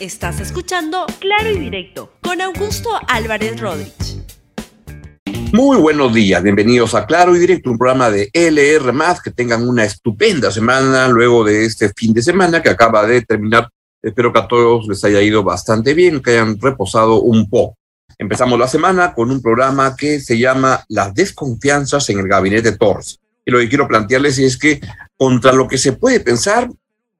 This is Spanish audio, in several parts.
Estás escuchando Claro y Directo con Augusto Álvarez Rodríguez. Muy buenos días, bienvenidos a Claro y Directo, un programa de LR+, que tengan una estupenda semana luego de este fin de semana que acaba de terminar. Espero que a todos les haya ido bastante bien, que hayan reposado un poco. Empezamos la semana con un programa que se llama Las Desconfianzas en el Gabinete Torres. Y lo que quiero plantearles es que, contra lo que se puede pensar,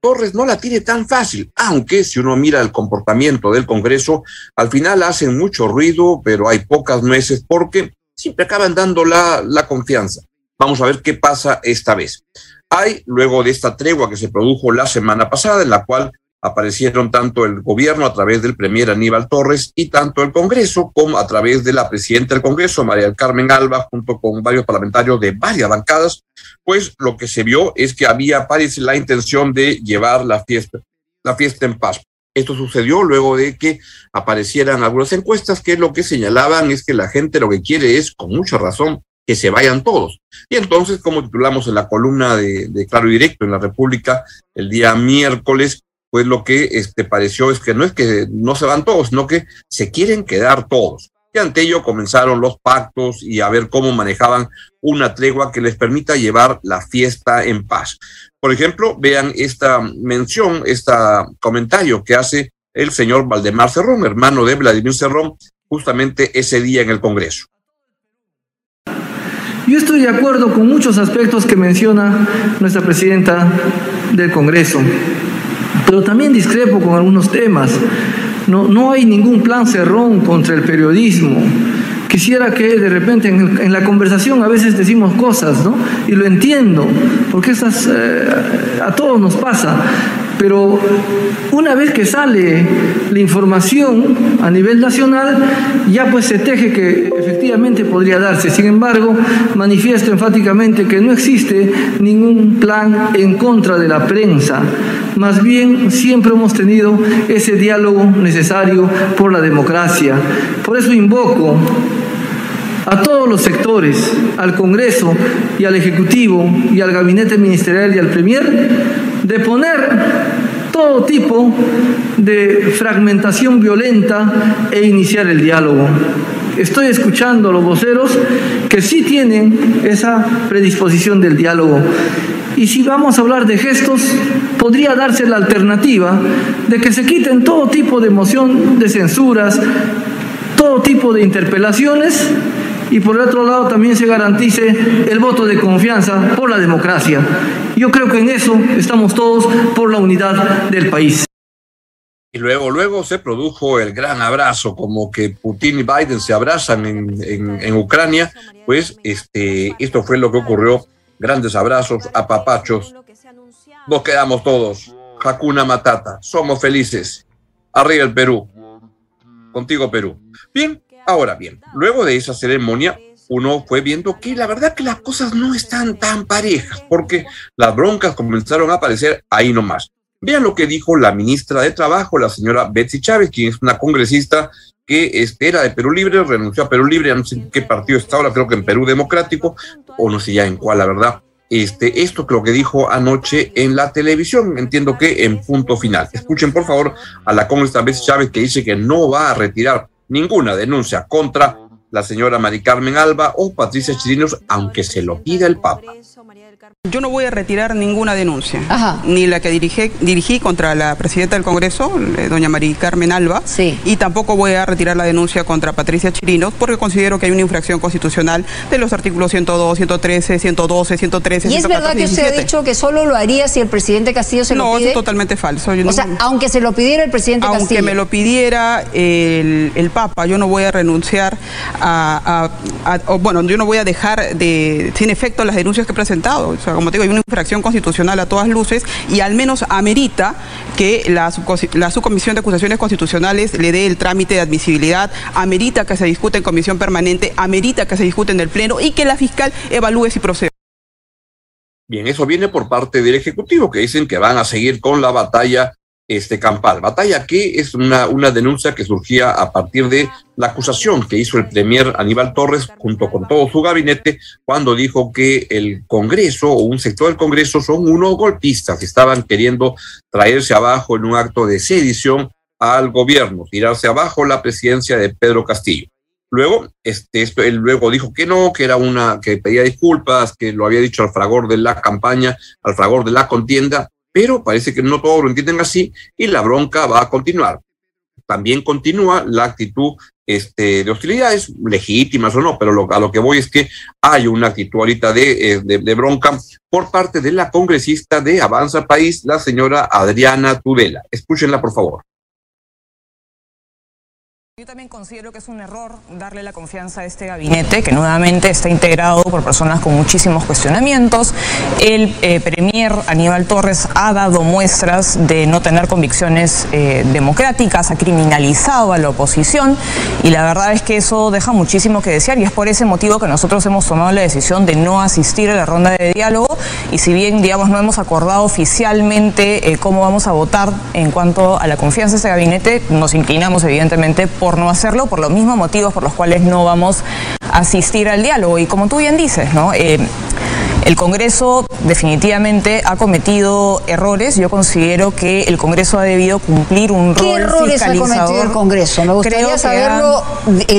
Torres no la tiene tan fácil, aunque si uno mira el comportamiento del Congreso, al final hacen mucho ruido, pero hay pocas nueces porque siempre acaban dando la confianza. Vamos a ver qué pasa esta vez. Hay, luego de esta tregua que se produjo la semana pasada, en la cual aparecieron tanto el gobierno a través del premier Aníbal Torres y tanto el Congreso como a través de la presidenta del Congreso, María Carmen Alba, junto con varios parlamentarios de varias bancadas, pues lo que se vio es que había, parece, la intención de llevar la fiesta en paz. Esto sucedió luego de que aparecieran algunas encuestas que lo que señalaban es que la gente lo que quiere es, con mucha razón, que se vayan todos. Y entonces, como titulamos en la columna de Claro y Directo en La República el día miércoles, pues lo que pareció es que no se van todos, sino que se quieren quedar todos. Y ante ello comenzaron los pactos y a ver cómo manejaban una tregua que les permita llevar la fiesta en paz. Por ejemplo, vean esta mención, este comentario que hace el señor Valdemar Cerrón, hermano de Vladimir Cerrón, justamente ese día en el Congreso. Yo estoy de acuerdo con muchos aspectos que menciona nuestra presidenta del Congreso, pero también discrepo con algunos temas. No hay ningún plan Cerrón contra el periodismo. Quisiera que de repente en la conversación a veces decimos cosas, ¿no? Y lo entiendo, porque esas a todos nos pasa. Pero una vez que sale la información a nivel nacional, ya pues se teje que efectivamente podría darse. Sin embargo, manifiesto enfáticamente que no existe ningún plan en contra de la prensa. Más bien, siempre hemos tenido ese diálogo necesario por la democracia. Por eso invoco a todos los sectores, al Congreso y al Ejecutivo y al Gabinete Ministerial y al Premier, de poner todo tipo de fragmentación violenta e iniciar el diálogo. Estoy escuchando a los voceros que sí tienen esa predisposición del diálogo. Y si vamos a hablar de gestos, podría darse la alternativa de que se quiten todo tipo de moción de censuras, todo tipo de interpelaciones, y por el otro lado también se garantice el voto de confianza por la democracia. Yo creo que en eso estamos todos por la unidad del país. Y luego se produjo el gran abrazo, como que Putin y Biden se abrazan en Ucrania, pues esto fue lo que ocurrió, grandes abrazos, apapachos, nos quedamos todos, Hakuna Matata, somos felices, arriba el Perú, contigo Perú. Bien. Ahora bien, luego de esa ceremonia, uno fue viendo que la verdad que las cosas no están tan parejas, porque las broncas comenzaron a aparecer ahí nomás. Vean lo que dijo la ministra de Trabajo, la señora Betsy Chávez, quien es una congresista que era de Perú Libre, renunció a Perú Libre, no sé en qué partido está ahora, creo que en Perú Democrático, o no sé ya en cuál, la verdad. Esto es lo que dijo anoche en la televisión, entiendo que en Punto Final. Escuchen, por favor, a la congresista Betsy Chávez, que dice que no va a retirar ninguna denuncia contra la señora María Carmen Alba o Patricia Chirinos, aunque se lo pida el Papa. Yo no voy a retirar ninguna denuncia, ni la que dirigí contra la presidenta del Congreso, doña María Carmen Alba, sí, y tampoco voy a retirar la denuncia contra Patricia Chirinos, porque considero que hay una infracción constitucional de los artículos 102, 113, 112, 113, 114, 117. ¿Y es verdad que usted ha dicho que solo lo haría si el presidente Castillo se lo pide? No, es totalmente falso. Yo o sea, aunque se lo pidiera el presidente Castillo. Aunque me lo pidiera el Papa, yo no voy a renunciar yo no voy a dejar sin efecto las denuncias que he presentado. O sea, como te digo, hay una infracción constitucional a todas luces y al menos amerita que la subcomisión de acusaciones constitucionales le dé el trámite de admisibilidad, amerita que se discute en comisión permanente, amerita que se discute en el Pleno y que la fiscal evalúe si procede. Bien, eso viene por parte del Ejecutivo, que dicen que van a seguir con la batalla campal. Batalla que es una denuncia que surgía a partir de la acusación que hizo el premier Aníbal Torres junto con todo su gabinete cuando dijo que el Congreso o un sector del Congreso son unos golpistas que estaban queriendo traerse abajo en un acto de sedición al gobierno, tirarse abajo la presidencia de Pedro Castillo. Luego, él luego dijo que no, que era que pedía disculpas, que lo había dicho al fragor de la campaña, al fragor de la contienda, pero parece que no todos lo entienden así y la bronca va a continuar. También continúa la actitud de hostilidades, legítimas o no, pero a lo que voy es que hay una actitud ahorita de bronca por parte de la congresista de Avanza País, la señora Adriana Tudela. Escúchenla, por favor. Yo también considero que es un error darle la confianza a este gabinete, que nuevamente está integrado por personas con muchísimos cuestionamientos. El premier Aníbal Torres ha dado muestras de no tener convicciones democráticas, ha criminalizado a la oposición y la verdad es que eso deja muchísimo que desear y es por ese motivo que nosotros hemos tomado la decisión de no asistir a la ronda de diálogo y si bien, digamos, no hemos acordado oficialmente cómo vamos a votar en cuanto a la confianza de este gabinete, nos inclinamos evidentemente por no hacerlo, por los mismos motivos por los cuales no vamos a asistir al diálogo. Y como tú bien dices, ¿no? El Congreso definitivamente ha cometido errores. Yo considero que el Congreso ha debido cumplir un rol fiscalizador. ¿Qué errores ha cometido el Congreso? Me gustaría saberlo,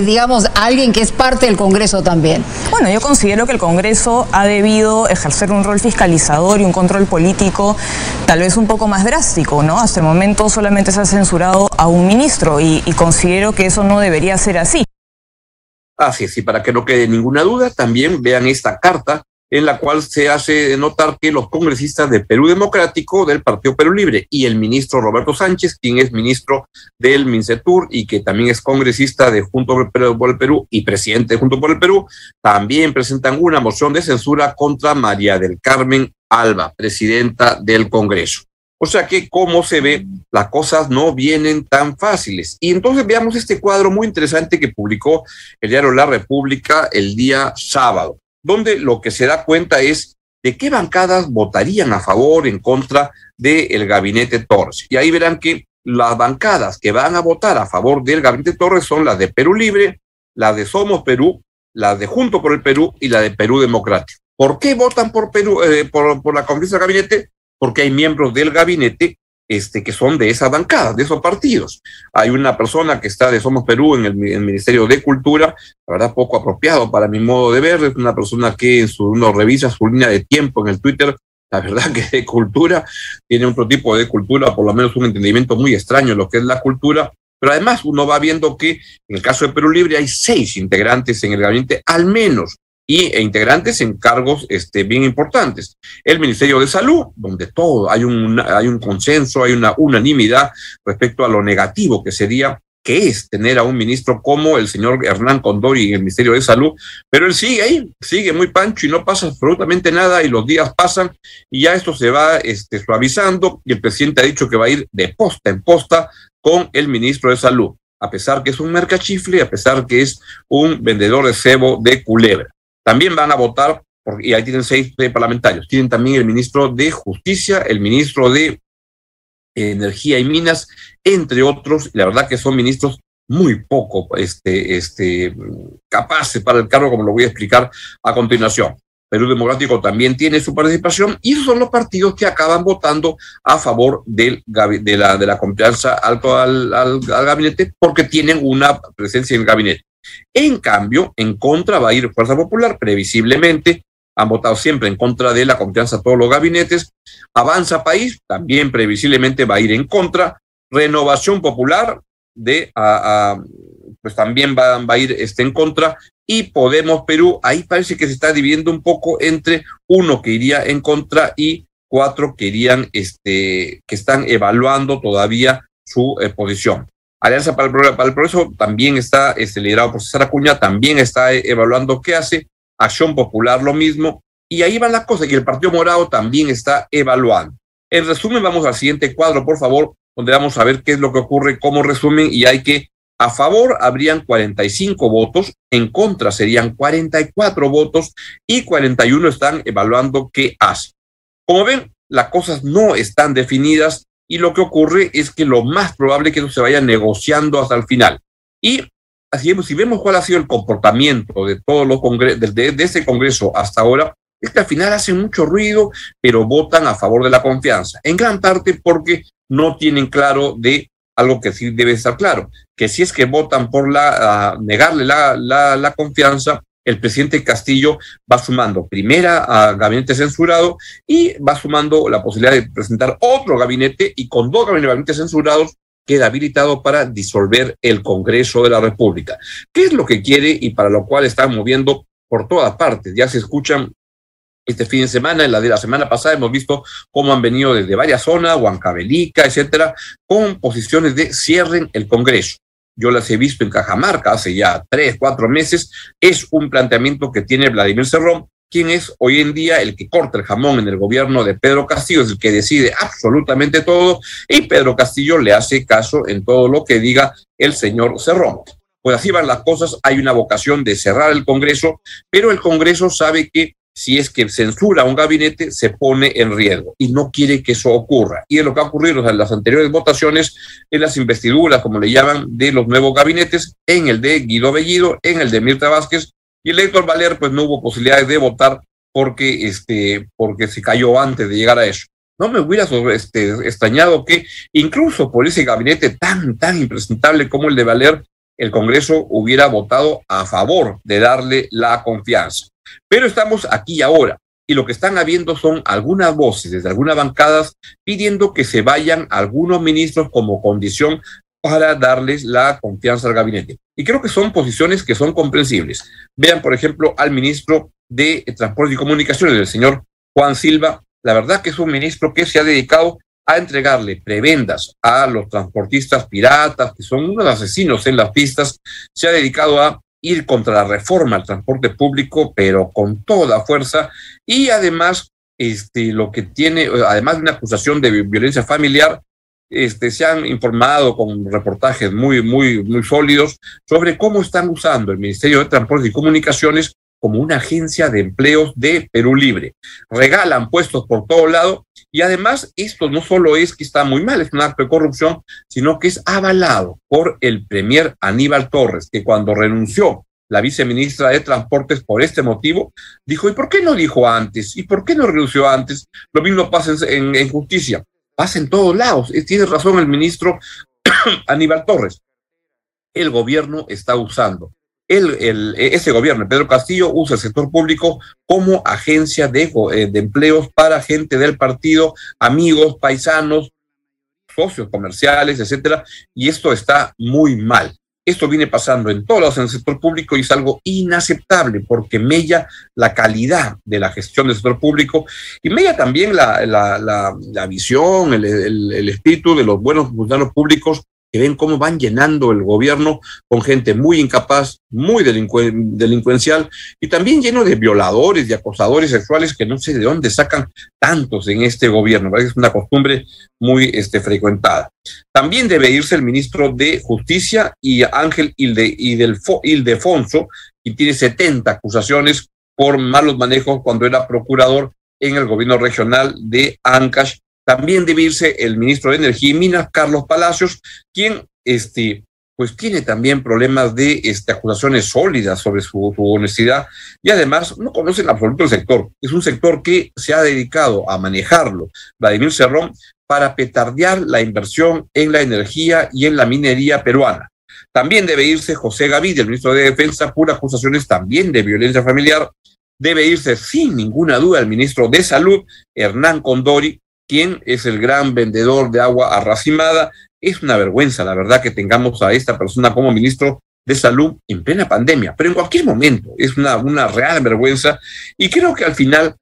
digamos, a alguien que es parte del Congreso también. Bueno, yo considero que el Congreso ha debido ejercer un rol fiscalizador y un control político tal vez un poco más drástico, ¿no? Hasta el momento solamente se ha censurado a un ministro y considero que eso no debería ser así. Así es, y para que no quede ninguna duda, también vean esta carta en la cual se hace notar que los congresistas de Perú Democrático, del Partido Perú Libre, y el ministro Roberto Sánchez, quien es ministro del Mincetur y que también es congresista de Juntos por el Perú y presidente de Juntos por el Perú, también presentan una moción de censura contra María del Carmen Alba, presidenta del Congreso. O sea que, como se ve, las cosas no vienen tan fáciles. Y entonces veamos este cuadro muy interesante que publicó el diario La República el día sábado, donde lo que se da cuenta es de qué bancadas votarían a favor, en contra del gabinete Torres. Y ahí verán que las bancadas que van a votar a favor del gabinete Torres son las de Perú Libre, las de Somos Perú, las de Juntos por el Perú y la de Perú Democrático. ¿Por qué votan por la confianza del gabinete? Porque hay miembros del gabinete que son de esas bancadas, de esos partidos. Hay una persona que está de Somos Perú en el Ministerio de Cultura, la verdad poco apropiado para mi modo de ver, es una persona que uno revisa su línea de tiempo en el Twitter, la verdad que de cultura, tiene otro tipo de cultura, por lo menos un entendimiento muy extraño de lo que es la cultura, pero además uno va viendo que en el caso de Perú Libre hay 6 integrantes en el gabinete, al menos, e integrantes en cargos bien importantes. El Ministerio de Salud, donde todo, hay un consenso, hay una unanimidad respecto a lo negativo que sería, que es tener a un ministro como el señor Hernán Condori en el Ministerio de Salud, pero él sigue ahí, sigue muy pancho y no pasa absolutamente nada y los días pasan y ya esto se va suavizando y el presidente ha dicho que va a ir de posta en posta con el ministro de Salud, a pesar que es un mercachifle, a pesar que es un vendedor de cebo de culebra. También van a votar, y ahí tienen 6 parlamentarios, tienen también el ministro de Justicia, el ministro de Energía y Minas, entre otros, y la verdad que son ministros muy poco capaces para el cargo, como lo voy a explicar a continuación. Perú Democrático también tiene su participación, y esos son los partidos que acaban votando a favor de la confianza al gabinete, porque tienen una presencia en el gabinete. En cambio, en contra va a ir Fuerza Popular, previsiblemente, han votado siempre en contra de la confianza a todos los gabinetes. Avanza País, también previsiblemente va a ir en contra. Renovación Popular, pues también va a ir en contra. Y Podemos Perú, ahí parece que se está dividiendo un poco entre uno que iría en contra y 4 que irían, que están evaluando todavía su posición. Alianza para el Progreso también está liderado por César Acuña, también está evaluando qué hace, Acción Popular lo mismo, y ahí van las cosas, y el Partido Morado también está evaluando. En resumen, vamos al siguiente cuadro, por favor, donde vamos a ver qué es lo que ocurre, cómo resumen, y hay que, a favor habrían 45 votos, en contra serían 44 votos, y 41 están evaluando qué hace. Como ven, las cosas no están definidas, y lo que ocurre es que lo más probable es que eso se vaya negociando hasta el final. Y así si vemos cuál ha sido el comportamiento de todos los congresos, desde este Congreso hasta ahora, es que al final hacen mucho ruido, pero votan a favor de la confianza. En gran parte porque no tienen claro de algo que sí debe estar claro, que si es que votan por negarle la confianza, el presidente Castillo va sumando primero a gabinete censurado y va sumando la posibilidad de presentar otro gabinete, y con dos gabinetes censurados queda habilitado para disolver el Congreso de la República. ¿Qué es lo que quiere y para lo cual están moviendo por todas partes? Ya se escuchan este fin de semana, en la de la semana pasada hemos visto cómo han venido desde varias zonas, Huancavelica, etcétera, con posiciones de cierren el Congreso. Yo las he visto en Cajamarca hace ya 3, 4 meses. Es un planteamiento que tiene Vladimir Cerrón, quien es hoy en día el que corta el jamón en el gobierno de Pedro Castillo, es el que decide absolutamente todo, y Pedro Castillo le hace caso en todo lo que diga el señor Cerrón. Pues así van las cosas, hay una vocación de cerrar el Congreso, pero el Congreso sabe que si es que censura un gabinete, se pone en riesgo y no quiere que eso ocurra. Y es lo que ha ocurrido en las anteriores votaciones, en las investiduras, como le llaman, de los nuevos gabinetes, en el de Guido Bellido, en el de Mirta Vázquez, y el Héctor Valer, pues no hubo posibilidades de votar porque, porque se cayó antes de llegar a eso. No me hubiera extrañado que incluso por ese gabinete tan impresentable como el de Valer, el Congreso hubiera votado a favor de darle la confianza. Pero estamos aquí ahora, y lo que están habiendo son algunas voces desde algunas bancadas pidiendo que se vayan algunos ministros como condición para darles la confianza al gabinete. Y creo que son posiciones que son comprensibles. Vean, por ejemplo, al ministro de Transporte y Comunicaciones, el señor Juan Silva. La verdad que es un ministro que se ha dedicado a entregarle prebendas a los transportistas piratas, que son unos asesinos en las pistas. Se ha dedicado a ir contra la reforma al transporte público, pero con toda fuerza, y además lo que tiene, además de una acusación de violencia familiar, se han informado con reportajes muy sólidos sobre cómo están usando el Ministerio de Transportes y Comunicaciones como una agencia de empleos de Perú Libre. Regalan puestos por todo lado, y además esto no solo es que está muy mal, es un acto de corrupción, sino que es avalado por el premier Aníbal Torres, que cuando renunció la viceministra de Transportes por este motivo, dijo, ¿y por qué no dijo antes? ¿Y por qué no renunció antes? Lo mismo pasa en justicia, pasa en todos lados. Tiene razón el ministro Aníbal Torres. El gobierno está usando. Ese gobierno, Pedro Castillo, usa el sector público como agencia de empleos para gente del partido, amigos, paisanos, socios comerciales, etcétera, y esto está muy mal. Esto viene pasando en todos los en el sector público y es algo inaceptable porque mella la calidad de la gestión del sector público y mella también la visión, el espíritu de los buenos funcionarios públicos, que ven cómo van llenando el gobierno con gente muy incapaz, muy delincuencial, y también lleno de violadores y acosadores sexuales que no sé de dónde sacan tantos en este gobierno. Es una costumbre muy frecuentada. También debe irse el ministro de Justicia y Ángel Ildefonso, que tiene 70 acusaciones por malos manejos cuando era procurador en el gobierno regional de Ancash. También debe irse el ministro de Energía y Minas, Carlos Palacios, quien pues tiene también problemas de acusaciones sólidas sobre su honestidad, y además no conoce en absoluto el sector. Es un sector que se ha dedicado a manejarlo, Vladimir Cerrón, para petardear la inversión en la energía y en la minería peruana. También debe irse José Gavidia, el ministro de Defensa, por acusaciones también de violencia familiar. Debe irse sin ninguna duda el ministro de Salud, Hernán Condori, quien es el gran vendedor de agua arracimada. Es una vergüenza, la verdad, que tengamos a esta persona como ministro de Salud en plena pandemia, pero en cualquier momento es una real vergüenza. Y creo que al final,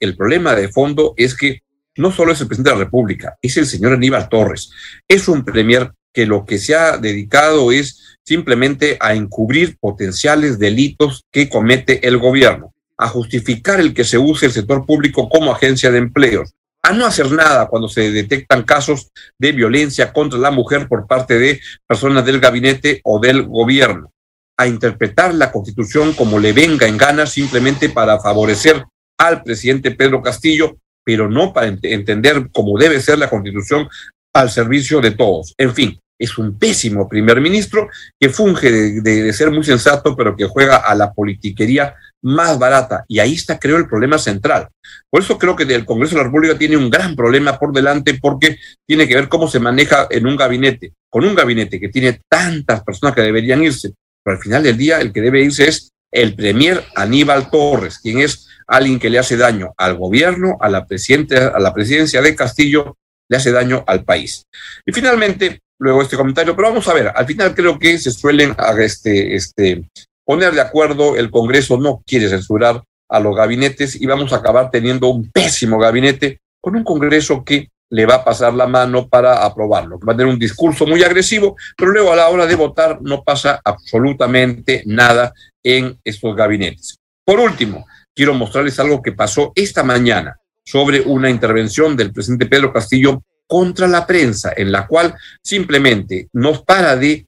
el problema de fondo es que no solo es el presidente de la República, es el señor Aníbal Torres. Es un premier que lo que se ha dedicado es simplemente a encubrir potenciales delitos que comete el gobierno, a justificar el que se use el sector público como agencia de empleos, a no hacer nada cuando se detectan casos de violencia contra la mujer por parte de personas del gabinete o del gobierno, a interpretar la Constitución como le venga en gana simplemente para favorecer al presidente Pedro Castillo, pero no para entender cómo debe ser la Constitución al servicio de todos. En fin, es un pésimo primer ministro que funge de ser muy sensato, pero que juega a la politiquería más barata. Y ahí está, creo, el problema central. Por eso creo que el Congreso de la República tiene un gran problema por delante, porque tiene que ver cómo se maneja en un gabinete, con un gabinete que tiene tantas personas que deberían irse. Pero al final del día el que debe irse es el premier Aníbal Torres, quien es alguien que le hace daño al gobierno, a la presidencia de Castillo, le hace daño al país. Y finalmente, luego este comentario, pero vamos a ver, al final creo que se suelen poner de acuerdo, el Congreso no quiere censurar a los gabinetes y vamos a acabar teniendo un pésimo gabinete con un Congreso que le va a pasar la mano para aprobarlo, que va a tener un discurso muy agresivo, pero luego a la hora de votar no pasa absolutamente nada en estos gabinetes. Por último, quiero mostrarles algo que pasó esta mañana sobre una intervención del presidente Pedro Castillo contra la prensa, en la cual simplemente no para de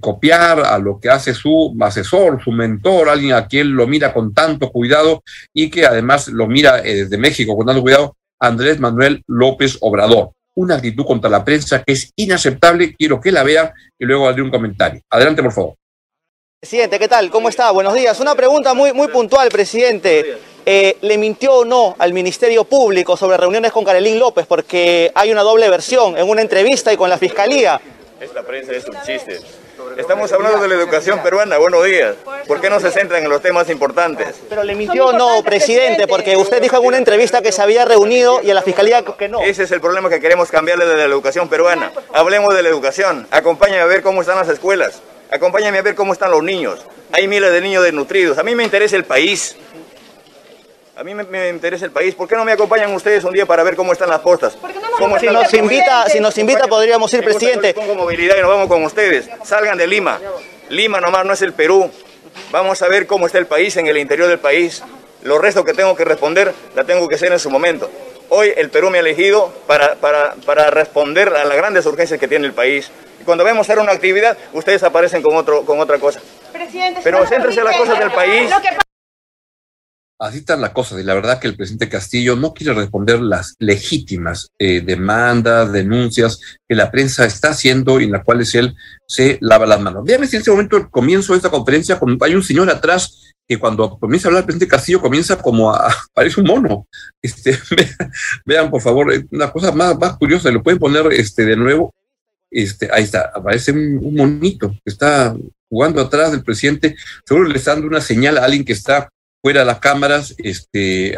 copiar a lo que hace su asesor, su mentor, alguien a quien lo mira con tanto cuidado y que además lo mira desde México con tanto cuidado, Andrés Manuel López Obrador. Una actitud contra la prensa que es inaceptable, quiero que la vea y luego haré un comentario. Adelante, por favor. Presidente, ¿qué tal? ¿Cómo está? Buenos días. Una pregunta muy, muy puntual, presidente. ¿Le mintió o no al Ministerio Público sobre reuniones con Carolín López? Porque hay una doble versión en una entrevista y con la Fiscalía. Esta prensa es un chiste. Estamos hablando de la educación peruana. Buenos días. ¿Por qué no se centran en los temas importantes? Pero le mintió, no, presidente, porque usted dijo en una entrevista que se había reunido y a la Fiscalía que no. Ese es el problema que queremos cambiarle de la educación peruana. Hablemos de la educación. Acompáñame a ver cómo están las escuelas. Acompáñame a ver cómo están los niños. Hay miles de niños desnutridos. A mí me interesa el país. A mí me interesa el país. ¿Por qué no me acompañan ustedes un día para ver cómo están las postas? Si nos invita podríamos ir, presidente. Con movilidad y nos vamos con ustedes. Salgan de Lima. Lima nomás no es el Perú. Vamos a ver cómo está el país en el interior del país. Los restos que tengo que responder, la tengo que hacer en su momento. Hoy el Perú me ha elegido para responder a las grandes urgencias que tiene el país. Y cuando vemos hacer una actividad, ustedes aparecen con otra cosa. Presidente, pero céntrese en las cosas del país. Así están las cosas, y la verdad que el presidente Castillo no quiere responder las legítimas demandas, denuncias que la prensa está haciendo y en las cuales él se lava las manos. Vean si en este momento, el comienzo de esta conferencia, hay un señor atrás que cuando comienza a hablar el presidente Castillo comienza como a... parece un mono. Vean, por favor, una cosa más curiosa, lo pueden poner de nuevo. Ahí está, aparece un monito que está jugando atrás del presidente, seguro le está dando una señal a alguien que está fuera de las cámaras,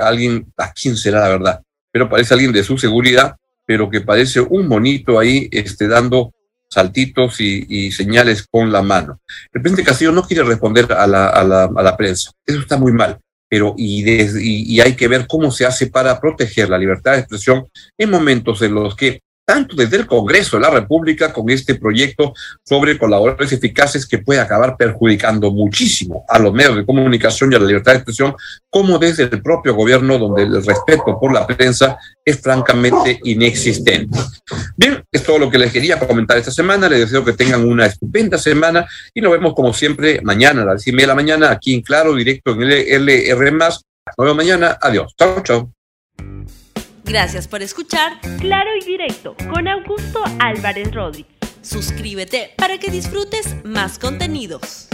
alguien, ¿a quién será la verdad? Pero parece alguien de su seguridad, pero que parece un monito ahí, dando saltitos y señales con la mano. De repente Castillo no quiere responder a la prensa, eso está muy mal, pero y hay que ver cómo se hace para proteger la libertad de expresión en momentos en los que tanto desde el Congreso de la República con este proyecto sobre colaboradores eficaces que puede acabar perjudicando muchísimo a los medios de comunicación y a la libertad de expresión, como desde el propio gobierno donde el respeto por la prensa es francamente inexistente. Bien, es todo lo que les quería comentar esta semana. Les deseo que tengan una estupenda semana y nos vemos como siempre mañana a las 10:30 de la mañana aquí en Claro, directo en el LR+. Nos vemos mañana. Adiós. Chao, chao. Gracias por escuchar Claro y Directo con Augusto Álvarez Rodríguez. Suscríbete para que disfrutes más contenidos.